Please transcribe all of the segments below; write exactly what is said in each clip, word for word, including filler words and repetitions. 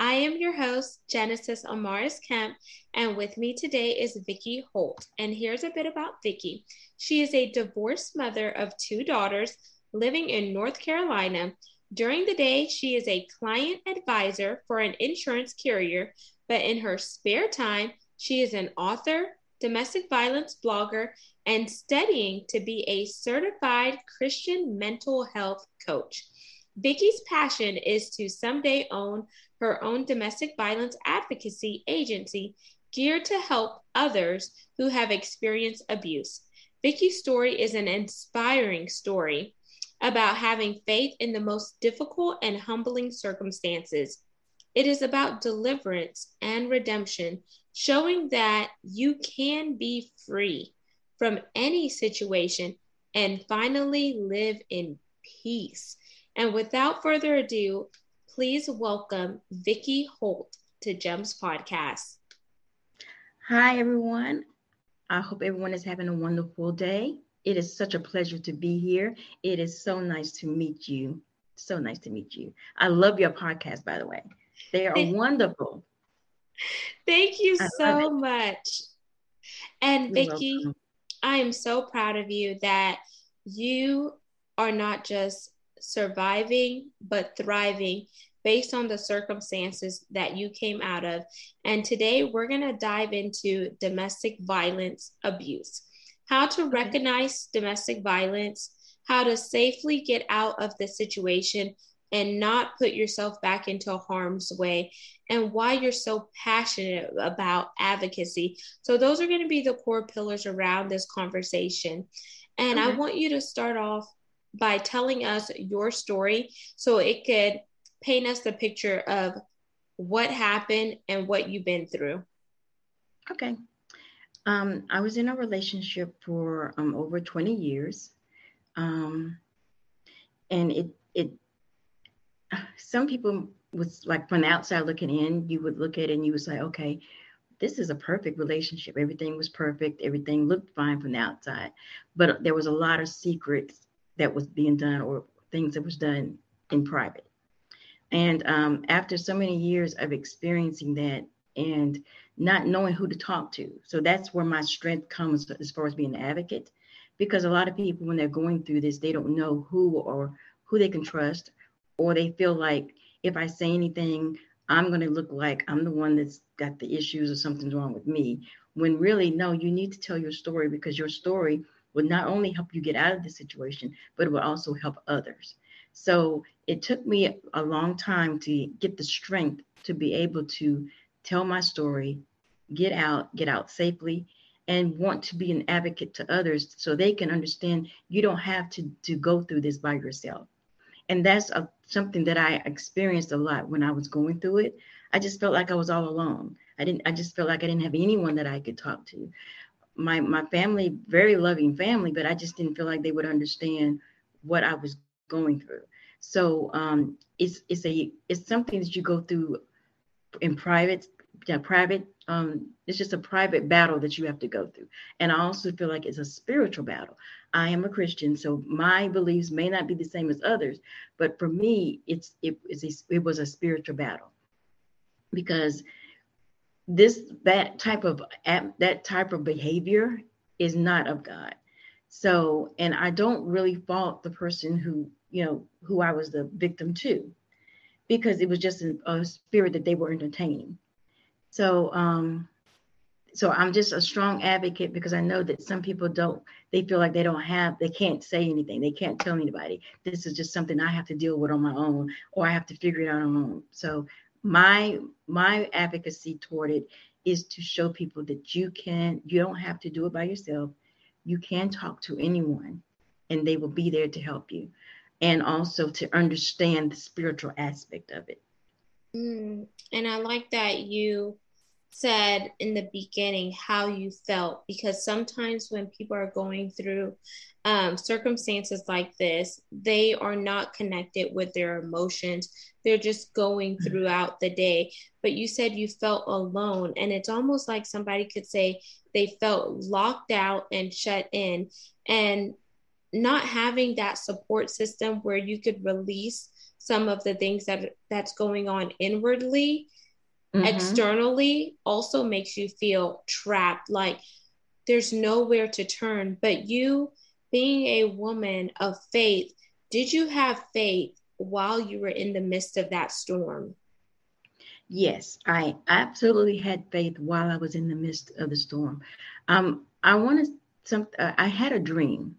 I am your host, Genesis Amaris Kemp, and with me today is Vicki Holt. And here's a bit about Vicki. She is a divorced mother of two daughters living in North Carolina. During the day, she is a client advisor for an insurance carrier, but in her spare time, she is an author, domestic violence blogger, and studying to be a certified Christian mental health coach. Vicki's passion is to someday own her own domestic violence advocacy agency geared to help others who have experienced abuse. Vicki's story is an inspiring story about having faith in the most difficult and humbling circumstances. It is about deliverance and redemption, showing that you can be free from any situation and finally live in peace. And without further ado, please welcome Vicki Holt to GEMS Podcast. Hi, everyone. I hope everyone is having a wonderful day. It is such a pleasure to be here. It is so nice to meet you. So nice to meet you. I love your podcast, by the way. They are Thank wonderful. Thank you I so much. And You're Vicki, welcome. I am so proud of you that you are not just surviving, but thriving based on the circumstances that you came out of. And today we're going to dive into domestic violence abuse, how to recognize domestic violence, how to safely get out of the situation and not put yourself back into harm's way, and why you're so passionate about advocacy. So those are going to be the core pillars around this conversation. And okay. I want you to start off by telling us your story so it could paint us the picture of what happened and what you've been through. Okay. Um, I was in a relationship for um, over twenty years. Um, and it, it, some people was like from the outside looking in, you would look at it and you would say, okay, this is a perfect relationship. Everything was perfect. Everything looked fine from the outside, but there was a lot of secrets that was being done or things that was done in private. And um, after so many years of experiencing that and not knowing who to talk to. So that's where my strength comes as far as being an advocate, because a lot of people, when they're going through this, they don't know who or who they can trust, or they feel like if I say anything, I'm gonna look like I'm the one that's got the issues or something's wrong with me. When really, no, you need to tell your story, because your story would not only help you get out of the situation, but it would also help others. So it took me a long time to get the strength to be able to tell my story, get out, get out safely, and want to be an advocate to others so they can understand you don't have to, to go through this by yourself. And that's a, something that I experienced a lot when I was going through it. I just felt like I was all alone. I didn't, I just felt like I didn't have anyone that I could talk to. My my family, very loving family, but I just didn't feel like they would understand what I was going through. So um, it's it's a it's something that you go through in private, yeah, private. Um, it's just a private battle that you have to go through. And I also feel like it's a spiritual battle. I am a Christian, so my beliefs may not be the same as others, but for me, it's it it's a, it was a spiritual battle, because This that type of that type of behavior is not of God. So, and I don't really fault the person who, you know, who I was the victim to, because it was just a, a spirit that they were entertaining. So, um, so I'm just a strong advocate, because I know that some people don't. They feel like they don't have, they can't say anything, they can't tell anybody. This is just something I have to deal with on my own, or I have to figure it out on my own. So. My my advocacy toward it is to show people that you can, you don't have to do it by yourself. You can talk to anyone and they will be there to help you. And also to understand the spiritual aspect of it. Mm, and I like that you said in the beginning how you felt, because sometimes when people are going through um, circumstances like this, they are not connected with their emotions. They're just going throughout the day. But you said you felt alone, and it's almost like somebody could say they felt locked out and shut in, and not having that support system where you could release some of the things that that's going on inwardly, mm-hmm. externally, also makes you feel trapped, like there's nowhere to turn. But you being a woman of faith, did you have faith while you were in the midst of that storm? Yes, I absolutely had faith while I was in the midst of the storm. Um, I wanted some, uh, I had a dream,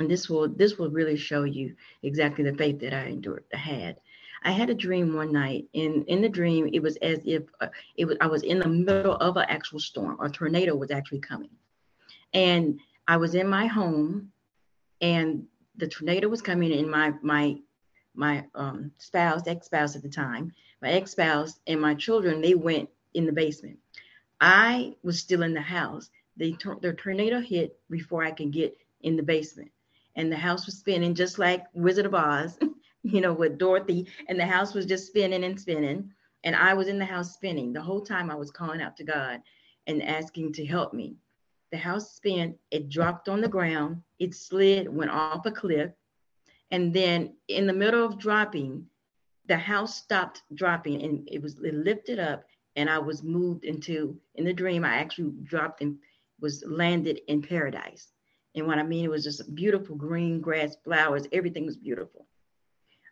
and this will, this will really show you exactly the faith that I endured, had. I had a dream one night, and in the dream, it was as if uh, it was, I was in the middle of an actual storm. A tornado was actually coming, and I was in my home, and the tornado was coming, and my, my, my um, spouse, ex-spouse at the time, my ex-spouse and my children, they went in the basement. I was still in the house. They tor- the tornado hit before I could get in the basement, and the house was spinning just like Wizard of Oz, you know, with Dorothy, and the house was just spinning and spinning. And I was in the house spinning. The whole time I was calling out to God and asking to help me. The house spun, it dropped on the ground, it slid, went off a cliff. And then in the middle of dropping, the house stopped dropping, and it was it lifted up, and I was moved into, in the dream, I actually dropped and was landed in paradise. And what I mean, it was just beautiful green grass, flowers, everything was beautiful.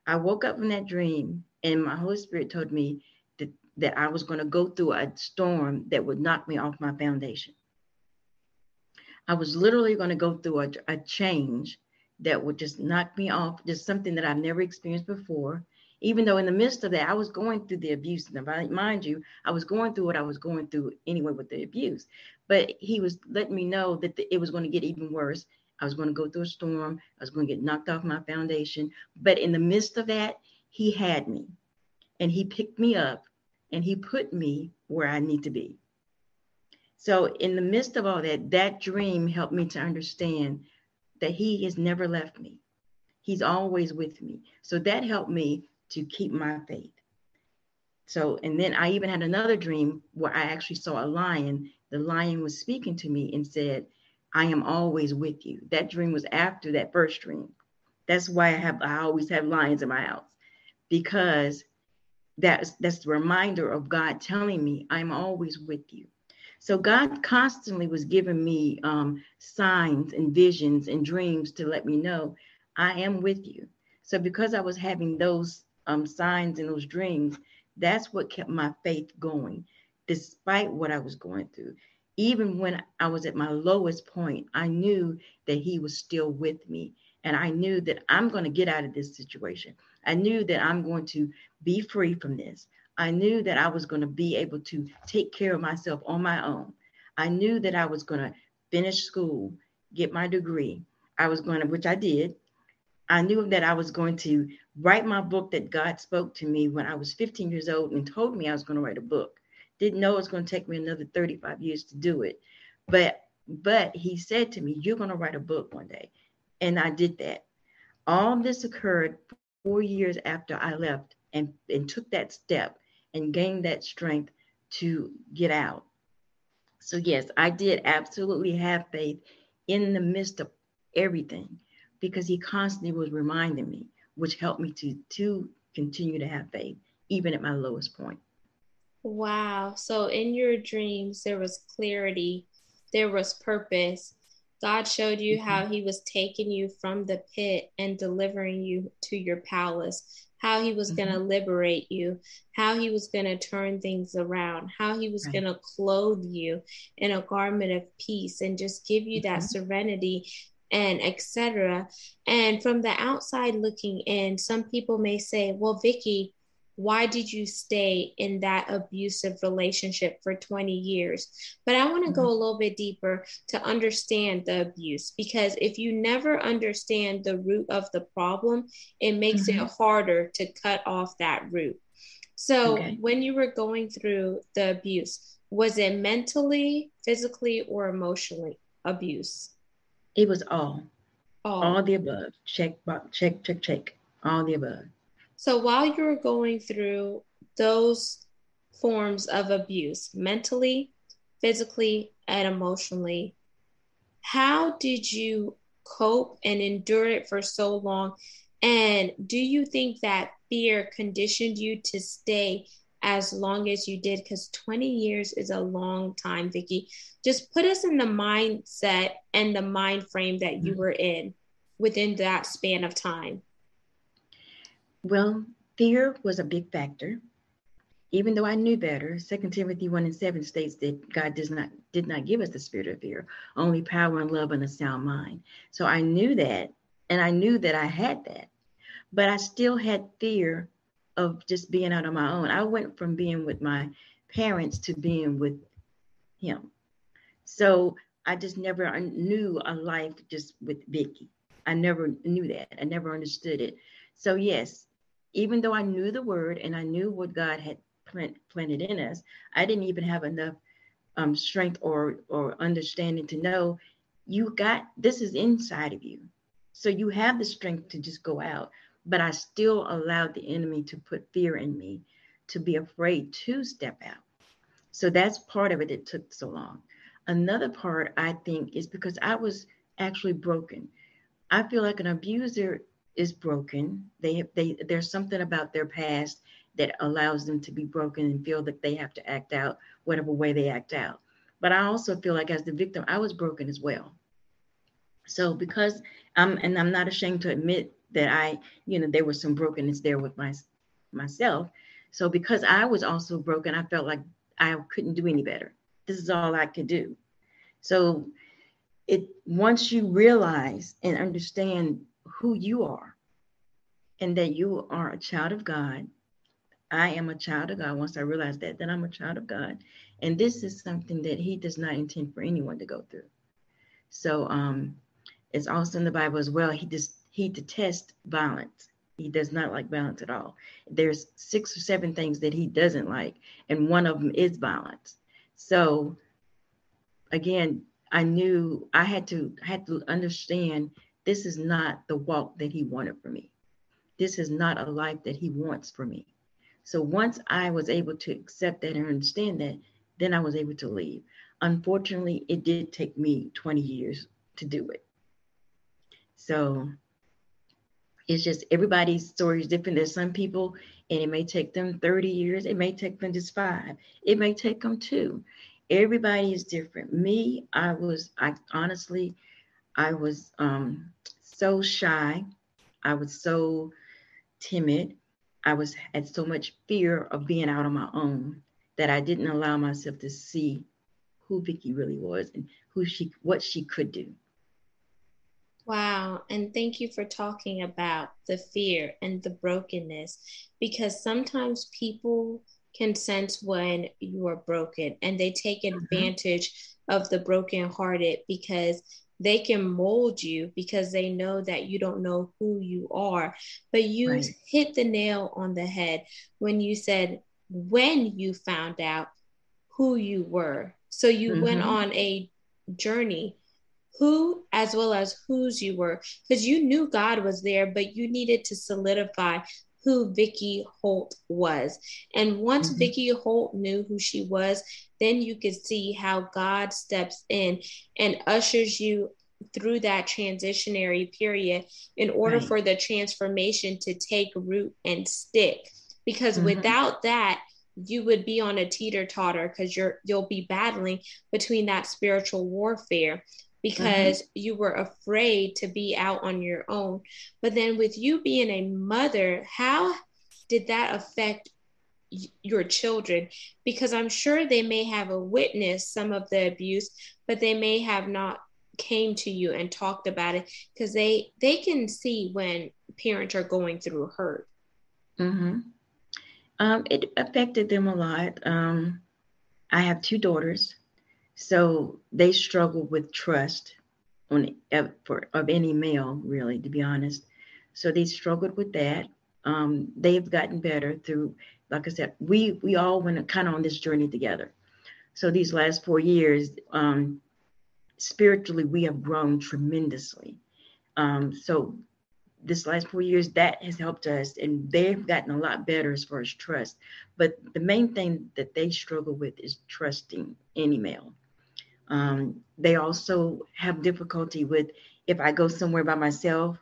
I woke up from that dream, and my Holy Spirit told me that, that I was going to go through a storm that would knock me off my foundation. I was literally going to go through a, a change that would just knock me off, just something that I've never experienced before. Even though in the midst of that, I was going through the abuse. And mind you, I was going through what I was going through anyway with the abuse. But he was letting me know that the, it was going to get even worse. I was going to go through a storm. I was going to get knocked off my foundation. But in the midst of that, he had me. And he picked me up. And he put me where I need to be. So in the midst of all that, that dream helped me to understand that he has never left me. He's always with me. So that helped me to keep my faith. So, and then I even had another dream where I actually saw a lion. The lion was speaking to me and said, I am always with you. That dream was after that first dream. That's why I have, I always have lions in my house, because that's, that's the reminder of God telling me I'm always with you. So God constantly was giving me um, signs and visions and dreams to let me know I am with you. So because I was having those um, signs and those dreams, that's what kept my faith going, despite what I was going through. Even when I was at my lowest point, I knew that he was still with me. And I knew that I'm going to get out of this situation. I knew that I'm going to be free from this. I knew that I was going to be able to take care of myself on my own. I knew that I was going to finish school, get my degree. I was going to, which I did. I knew that I was going to write my book that God spoke to me when I was fifteen years old and told me I was going to write a book. Didn't know it was going to take me another thirty-five years to do it. But, but he said to me, you're going to write a book one day. And I did that. All this occurred four years after I left and, and took that step and gained that strength to get out. So yes, I did absolutely have faith in the midst of everything, because he constantly was reminding me, which helped me to, to continue to have faith, even at my lowest point. Wow. So in your dreams, there was clarity, there was purpose. God showed you mm-hmm. how he was taking you from the pit and delivering you to your palace, how he was mm-hmm. going to liberate you, how he was going to turn things around, how he was right. going to clothe you in a garment of peace and just give you mm-hmm. that serenity and et cetera. And from the outside looking in, some people may say, well, Vicki, why did you stay in that abusive relationship for twenty years? But I want to mm-hmm. go a little bit deeper to understand the abuse, because if you never understand the root of the problem, it makes mm-hmm. it harder to cut off that root. So okay. when you were going through the abuse, Was it mentally, physically, or emotionally abuse? It was all. All, all the above. Check, check, check, check. All the above. So while you were going through those forms of abuse, mentally, physically, and emotionally, how did you cope and endure it for so long? And do you think that fear conditioned you to stay as long as you did? Because twenty years is a long time, Vicki. Just put us in the mindset and the mind frame that you were in within that span of time. Well, fear was a big factor. Even though I knew better, Second Timothy one and seven states that God does not did not give us the spirit of fear, only power and love and a sound mind. So I knew that, and I knew that I had that, but I still had fear of just being out on my own. I went from being with my parents to being with him. So I just never knew a life just with Vicki. I never knew that. I never understood it. So yes, even though I knew the word and I knew what God had plant, planted in us, I didn't even have enough um, strength or, or understanding to know you got, this is inside of you. So you have the strength to just go out. But I still allowed the enemy to put fear in me, to be afraid to step out. So that's part of it that took so long. Another part, I think, is because I was actually broken. I feel like an abuser is broken. They they there's something about their past that allows them to be broken and feel that they have to act out whatever way they act out. But I also feel like as the victim, I was broken as well. So because I'm, and I'm not ashamed to admit that I, you know, there was some brokenness there with my myself. So because I was also broken, I felt like I couldn't do any better. This is all I could do. So it once you realize and understand who you are and that you are a child of God, I am a child of God. Once I realized that, then I'm a child of God. And this is something that he does not intend for anyone to go through. So um, it's also in the Bible as well. He just He detests violence. He does not like violence at all. There's six or seven things that he doesn't like, and one of them is violence. So again, I knew I had to had to understand this is not the walk that he wanted for me. This is not a life that he wants for me. So once I was able to accept that and understand that, then I was able to leave. Unfortunately, it did take me twenty years to do it. So it's just everybody's story is different. There's some people, and it may take them thirty years. It may take them just five. It may take them two. Everybody is different. Me, I was, I honestly, I was um, so shy. I was so timid. I was had so much fear of being out on my own that I didn't allow myself to see who Vicki really was and who she, what she could do. Wow. And thank you for talking about the fear and the brokenness, because sometimes people can sense when you are broken and they take advantage mm-hmm. of the brokenhearted because they can mold you because they know that you don't know who you are. But you right. hit the nail on the head when you said when you found out who you were. So you mm-hmm. went on a journey. Who as well as whose you were, because you knew God was there, but you needed to solidify who Vicki Holt was. And once mm-hmm. Vicki Holt knew who she was, then you could see how God steps in and ushers you through that transitionary period in order right. for the transformation to take root and stick. Because mm-hmm. without that, you would be on a teeter-totter because you're you'll be battling between that spiritual warfare. Because mm-hmm. you were afraid to be out on your own. But then with you being a mother, how did that affect y- your children? Because I'm sure they may have a witness some of the abuse, but they may have not came to you and talked about it because they, they can see when parents are going through hurt. Mm-hmm. Um, it affected them a lot. Um, I have two daughters. So they struggle with trust on for of any male, really, to be honest. So they struggled with that. Um, they've gotten better through, like I said, we we all went kind of on this journey together. So these last four years, um, spiritually, we have grown tremendously. Um, so this last four years, that has helped us, and they've gotten a lot better as far as trust. But the main thing that they struggle with is trusting any male. Um, they also have difficulty with, if I go somewhere by myself,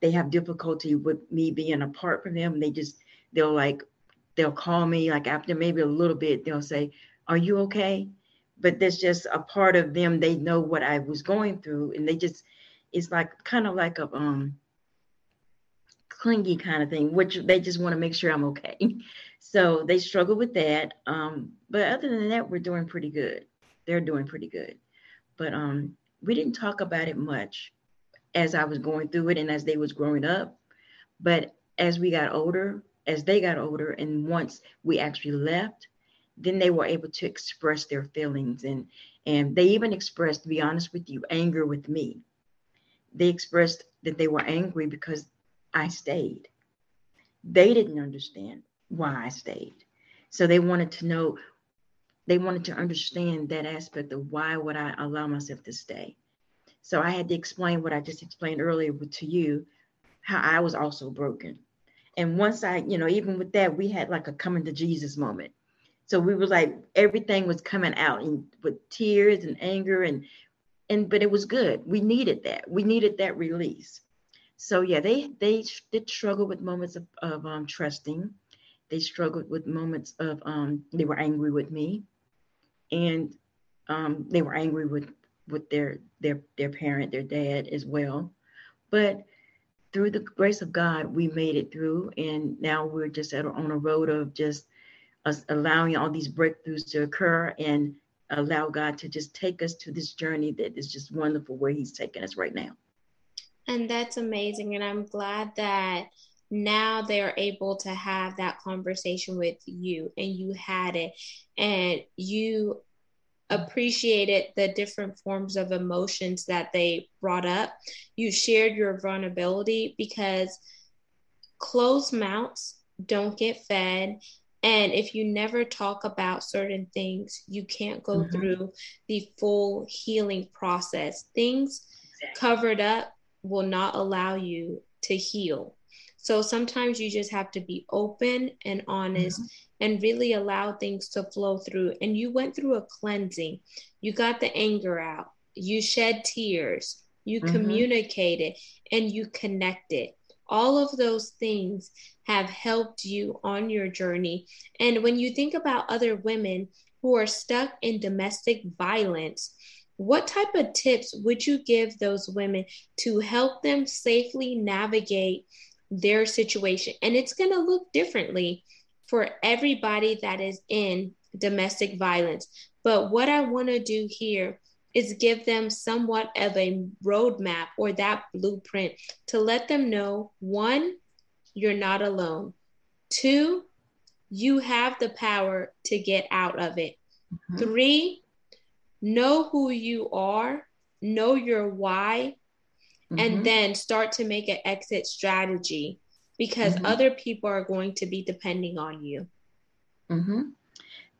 they have difficulty with me being apart from them. They just, they'll like, they'll call me, like after maybe a little bit, they'll say, "Are you okay?" But that's just a part of them. They know what I was going through, and they just, it's like kind of like a um, clingy kind of thing, which they just want to make sure I'm okay. So they struggle with that. Um, but other than that, we're doing pretty good. They're doing pretty good. But um, we didn't talk about it much as I was going through it and as they was growing up. But as we got older, as they got older, and once we actually left, then they were able to express their feelings. And, and they even expressed, to be honest with you, anger with me. They expressed that they were angry because I stayed. They didn't understand why I stayed. So they wanted to know, they wanted to understand that aspect of why would I allow myself to stay. So I had to explain what I just explained earlier to you, how I was also broken. And once I, you know, even with that, we had like a coming to Jesus moment. So we were like, everything was coming out and with tears and anger and, and, but it was good. We needed that. We needed that release. So yeah, they, they did struggle with moments of, of um, trusting. They struggled with moments of, um, they were angry with me, and um, they were angry with, with their, their, their parent, their dad as well. But through the grace of God, we made it through. And now we're just at, on a road of just us allowing all these breakthroughs to occur and allow God to just take us to this journey that is just wonderful where he's taking us right now. And that's amazing. And I'm glad that now they are able to have that conversation with you, and you had it, and you appreciated the different forms of emotions that they brought up. You shared your vulnerability, because closed mouths don't get fed. And if you never talk about certain things, you can't go mm-hmm. through the full healing process. Things exactly. covered up will not allow you to heal. So sometimes you just have to be open and honest mm-hmm. and really allow things to flow through. And you went through a cleansing. You got the anger out. You shed tears. You mm-hmm. communicated, and you connected. All of those things have helped you on your journey. And when you think about other women who are stuck in domestic violence, what type of tips would you give those women to help them safely navigate their situation? And it's going to look differently for everybody that is in domestic violence. But what I want to do here is give them somewhat of a roadmap or that blueprint to let them know, one, you're not alone. Two, you have the power to get out of it. Mm-hmm. Three, know who you are, know your why, mm-hmm. and then start to make an exit strategy, because mm-hmm. other people are going to be depending on you. Mm-hmm.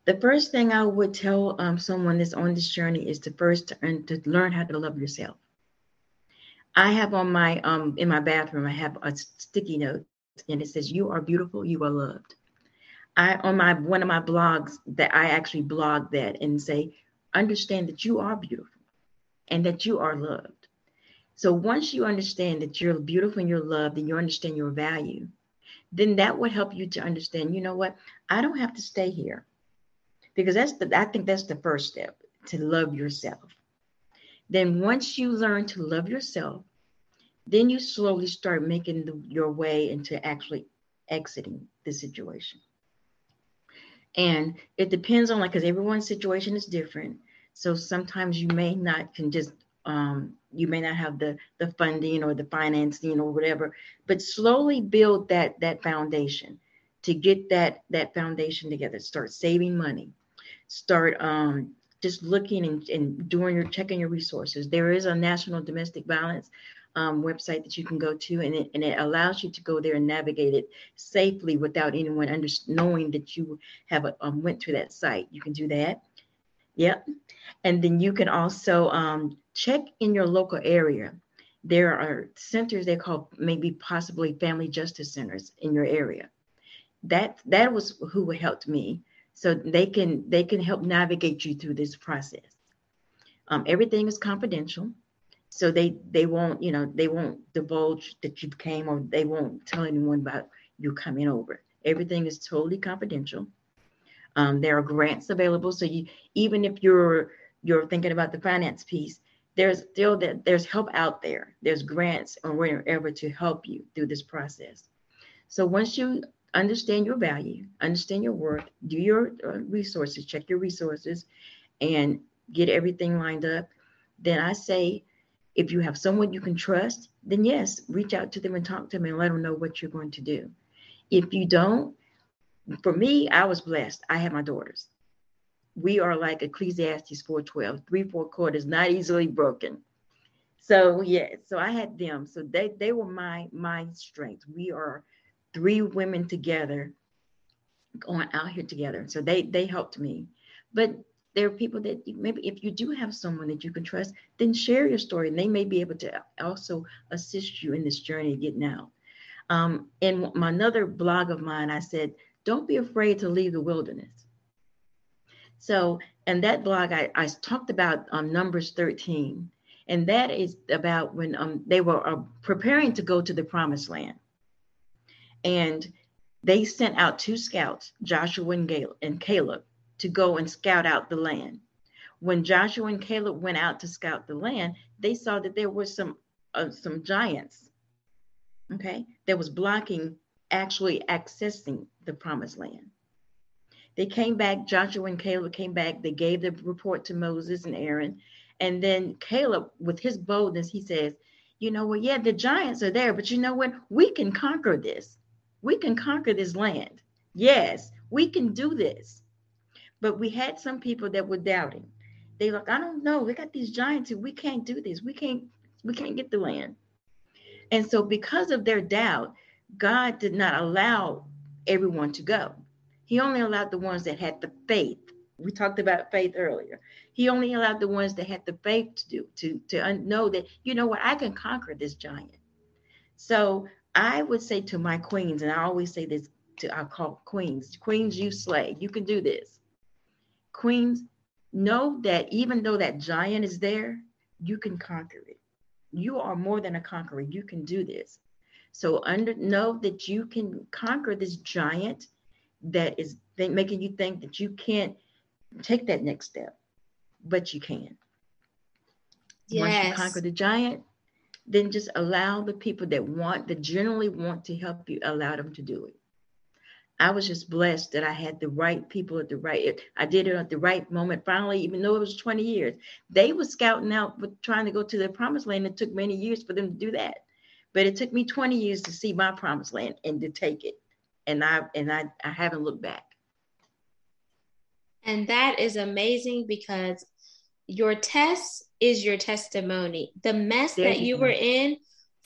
The first thing I would tell um, someone that's on this journey is to first to, earn, to learn how to love yourself. I have on my, um, in my bathroom, I have a sticky note, and it says, "You are beautiful, you are loved." I, on my, one of my blogs, that I actually blog that and say, understand that you are beautiful and that you are loved. So once you understand that you're beautiful and you're loved, and you understand your value, then that would help you to understand, you know what, I don't have to stay here. Because that's the, I think that's the first step, to love yourself. Then once you learn to love yourself, then you slowly start making the, your way into actually exiting the situation. And it depends on, like, because everyone's situation is different. So sometimes you may not can just, um, you may not have the, the funding or the financing or whatever, but slowly build that, that foundation, to get that, that foundation together. Start saving money. Start um, just looking and, and doing your, checking your resources. There is a national domestic violence um, website that you can go to, and it, and it allows you to go there and navigate it safely without anyone under, knowing that you have a, um, went to that site. You can do that. Yep. And then you can also um, check in your local area. There are centers they call maybe possibly family justice centers in your area. That that was who helped me. So they can they can help navigate you through this process. Um, everything is confidential. So they they won't, you know, they won't divulge that you came, or they won't tell anyone about you coming over. Everything is totally confidential. Um, there are grants available. So you, even if you're you're thinking about the finance piece, there's still that there's help out there. There's grants or wherever to help you through this process. So once you understand your value, understand your worth, do your resources, check your resources, and get everything lined up, then I say, if you have someone you can trust, then yes, reach out to them and talk to them and let them know what you're going to do. If you don't, for me, I was blessed. I have my daughters. We are like Ecclesiastes four twelve, three, four cord is not easily broken. So yeah, so I had them. So they they were my my strength. We are three women together, going out here together. So they they helped me. But there are people that maybe if you do have someone that you can trust, then share your story, and they may be able to also assist you in this journey of getting out. Um, in my another blog of mine, I said, don't be afraid to leave the wilderness. So in that blog, I, I talked about um, Numbers thirteen, and that is about when um, they were uh, preparing to go to the promised land. And they sent out two scouts, Joshua and, Gal- and Caleb, to go and scout out the land. When Joshua and Caleb went out to scout the land, they saw that there were some uh, some giants, okay, that was blocking actually accessing the promised land. They came back, Joshua and Caleb came back, they gave the report to Moses and Aaron, and then Caleb, with his boldness, he says, you know what, well, yeah, the giants are there, but you know what, we can conquer this. We can conquer this land. Yes, we can do this. But we had some people that were doubting. They were like, I don't know, we got these giants and we can't do this. We can't, we can't get the land. And so because of their doubt, God did not allow everyone to go. He only allowed the ones that had the faith. We talked about faith earlier. He only allowed the ones that had the faith to do, to, to know that, you know what, I can conquer this giant. So I would say to my queens, and I always say this to our call queens, queens, you slay, you can do this. Queens, know that even though that giant is there, you can conquer it. You are more than a conqueror. You can do this. So under, know that you can conquer this giant that is th- making you think that you can't take that next step, but you can. Yes. Once you conquer the giant, then just allow the people that want, that generally want to help you, allow them to do it. I was just blessed that I had the right people at the right, I did it at the right moment. Finally, even though it was twenty years, they were scouting out, with trying to go to the promised land. It took many years for them to do that. But it took me twenty years to see my promised land and to take it. And I and I, I haven't looked back. And that is amazing, because your test is your testimony. The mess there that you know. were in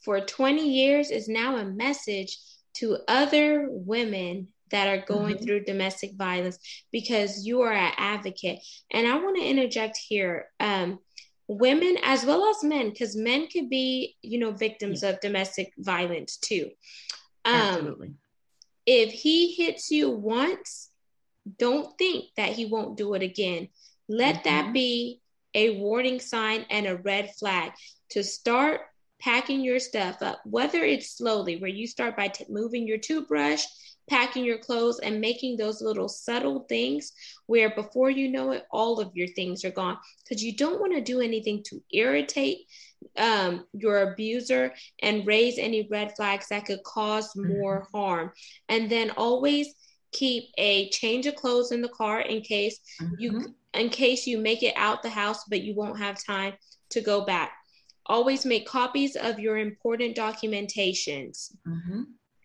for twenty years is now a message to other women that are going mm-hmm. through domestic violence, because you are an advocate. And I want to interject here. Um, Women as well as men, because men could be, you know, victims yeah. of domestic violence too. Um, Absolutely. If he hits you once, don't think that he won't do it again. Let mm-hmm. that be a warning sign and a red flag to start packing your stuff up, whether it's slowly, where you start by t- moving your toothbrush, packing your clothes, and making those little subtle things where before you know it, all of your things are gone, because you don't want to do anything to irritate um, your abuser and raise any red flags that could cause more mm-hmm. harm. And then always keep a change of clothes in the car in case mm-hmm. you, in case you make it out the house, but you won't have time to go back. Always make copies of your important documentations. Mm-hmm.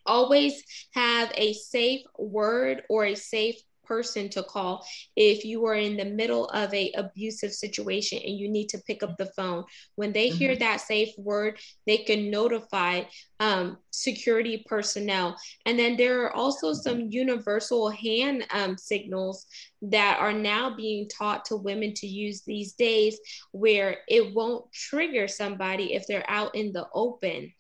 Always have a safe word or a safe person to call if you are in the middle of a abusive situation and you need to pick up the phone. When they mm-hmm. hear that safe word, they can notify um, security personnel. And then there are also some universal hand um, signals that are now being taught to women to use these days, where it won't trigger somebody if they're out in the open.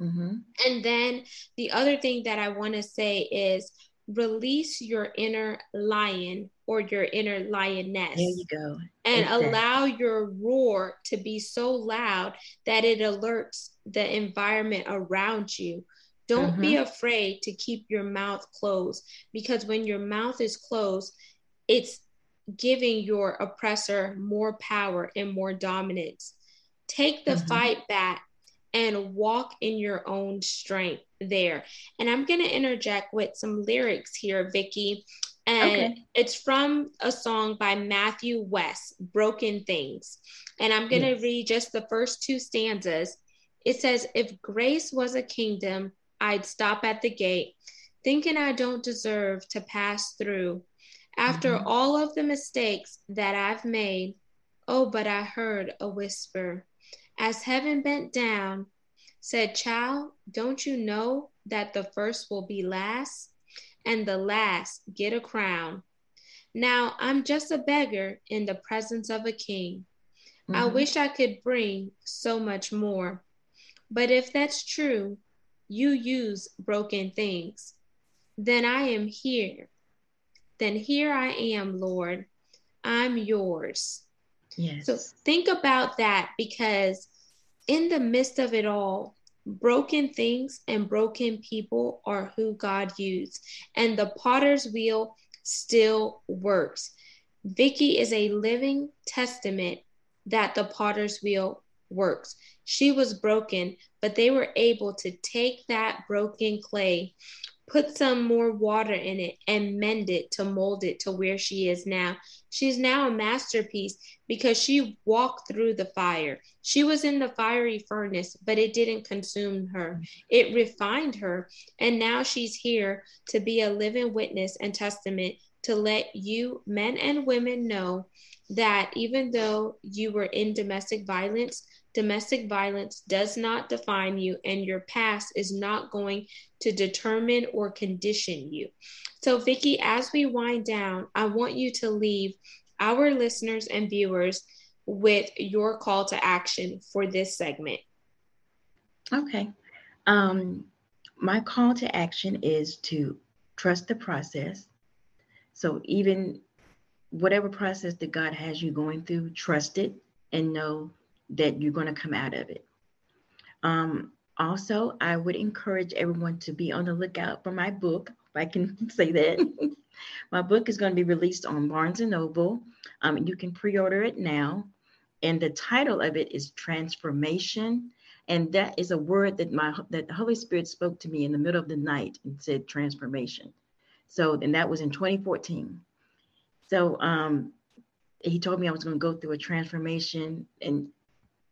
Mm-hmm. And then the other thing that I want to say is release your inner lion or your inner lioness. There you go. And exactly. allow your roar to be so loud that it alerts the environment around you. Don't mm-hmm. be afraid to keep your mouth closed, because when your mouth is closed, it's giving your oppressor more power and more dominance. Take the mm-hmm. fight back and walk in your own strength there. And I'm going to interject with some lyrics here, Vicki. And okay. it's from a song by Matthew West, Broken Things. And I'm going to yes. read just the first two stanzas. It says, if grace was a kingdom, I'd stop at the gate, thinking I don't deserve to pass through. After mm-hmm. all of the mistakes that I've made, oh, but I heard a whisper. As heaven bent down, said, child, don't you know that the first will be last, and the last get a crown? Now I'm just a beggar in the presence of a king. Mm-hmm. I wish I could bring so much more. But if that's true, you use broken things. Then I am here. Then here I am, Lord. I'm yours. Yes. So think about that, because in the midst of it all, broken things and broken people are who God used, and the potter's wheel still works. Vicki is a living testament that the potter's wheel works. She was broken, but they were able to take that broken clay, put some more water in it, and mend it to mold it to where she is now. She's now a masterpiece because she walked through the fire. She was in the fiery furnace, but it didn't consume her. It refined her. And now she's here to be a living witness and testament to let you men and women know that even though you were in domestic violence, domestic violence does not define you, and your past is not going to determine or condition you. So Vicki, as we wind down, I want you to leave our listeners and viewers with your call to action for this segment. Okay. Um, my call to action is to trust the process. So even whatever process that God has you going through, trust it and know that you're going to come out of it. Um, also, I would encourage everyone to be on the lookout for my book, if I can say that. My book is going to be released on Barnes and Noble. Um, you can pre-order it now. And the title of it is Transformation. And that is a word that my that the Holy Spirit spoke to me in the middle of the night and said transformation. So, and that was in twenty fourteen. So um, he told me I was going to go through a transformation, and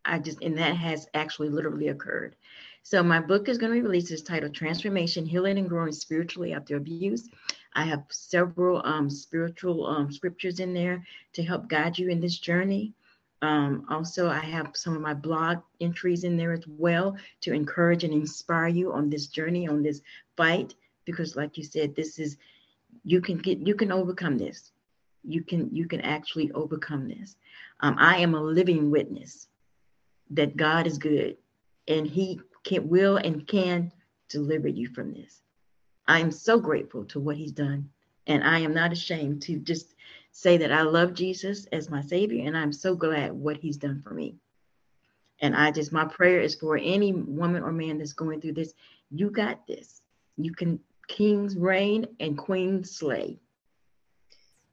I just, and that has actually literally occurred. So my book is going to be released. It's titled Transformation: Healing and Growing Spiritually After Abuse. I have several um, spiritual um, scriptures in there to help guide you in this journey. Um, also, I have some of my blog entries in there as well to encourage and inspire you on this journey, on this fight, because like you said, this is, you can get, you can overcome this. You can, you can actually overcome this. Um, I am a living witness that God is good, and he can, will and can deliver you from this. I am so grateful to what he's done, and I am not ashamed to just say that I love Jesus as my Savior, and I'm so glad what he's done for me. And I just, my prayer is for any woman or man that's going through this, you got this. You can, kings reign and queens slay.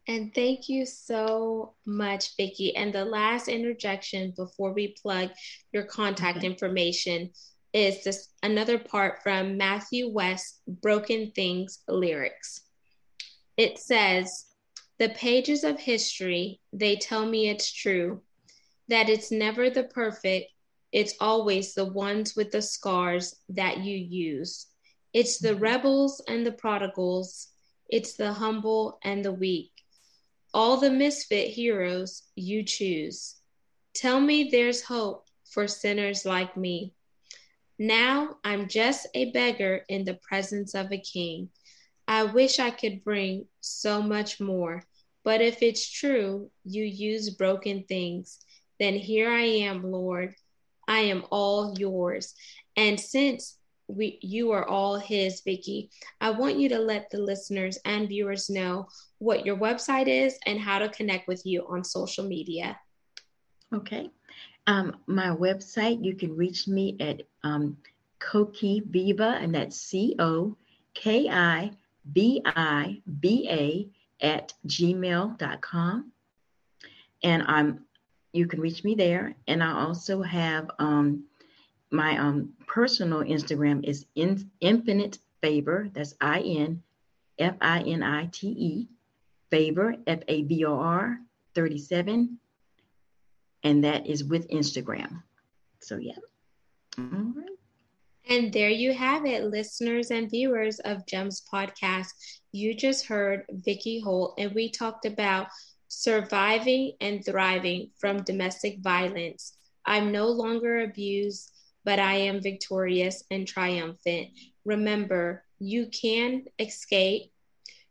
And thank you so much, Vicki. And the last interjection before we plug your contact okay. information is this another part from Matthew West, Broken Things lyrics. It says, the pages of history, they tell me it's true, that it's never the perfect, it's always the ones with the scars that you use. It's the rebels and the prodigals, It's the humble and the weak. All the misfit heroes you choose. Tell me there's hope for sinners like me. Now I'm just a beggar in the presence of a king. I wish I could bring so much more, but if it's true, you use broken things, then here I am, Lord. I am all yours. And since we, you are all his, Vicki, I want you to let the listeners and viewers know what your website is and how to connect with you on social media. Okay. Um, my website, you can reach me at um, Kokibiba, and that's C O K I B I B A at gmail dot com. And I'm, you can reach me there. And I also have um, my um, personal Instagram is in, Infinite Favor. That's I N F I N I T E, Favor, F A B O R, thirty-seven. And that is with Instagram. So, yeah. All right. And there you have it, listeners and viewers of GEMS Podcast. You just heard Vicki Holt, and we talked about surviving and thriving from domestic violence. I'm no longer abused, but I am victorious and triumphant. Remember, you can escape.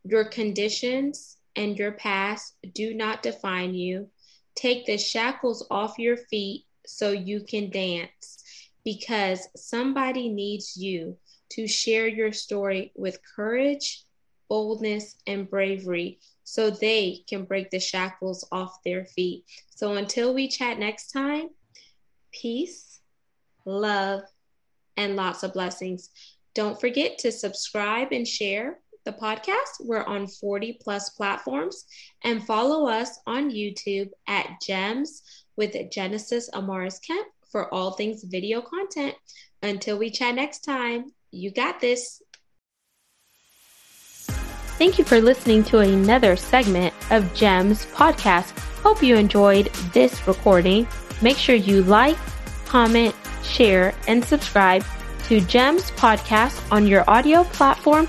Your conditions and your past do not define you. Take the shackles off your feet so you can dance. Because somebody needs you to share your story with courage, boldness, and bravery so they can break the shackles off their feet. So until we chat next time, peace, love, and lots of blessings. Don't forget to subscribe and share the podcast. We're on forty plus platforms, and follow us on YouTube at GEMS with Genesis Amaris Kemp for all things video content. Until we chat next time, you got this. Thank you for listening to another segment of GEMS Podcast. Hope you enjoyed this recording. Make sure you like, comment, share, and subscribe to GEMS Podcast on your audio platform,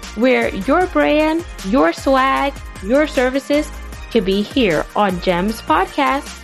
where your brand, your swag, your services could be here on GEMS Podcast.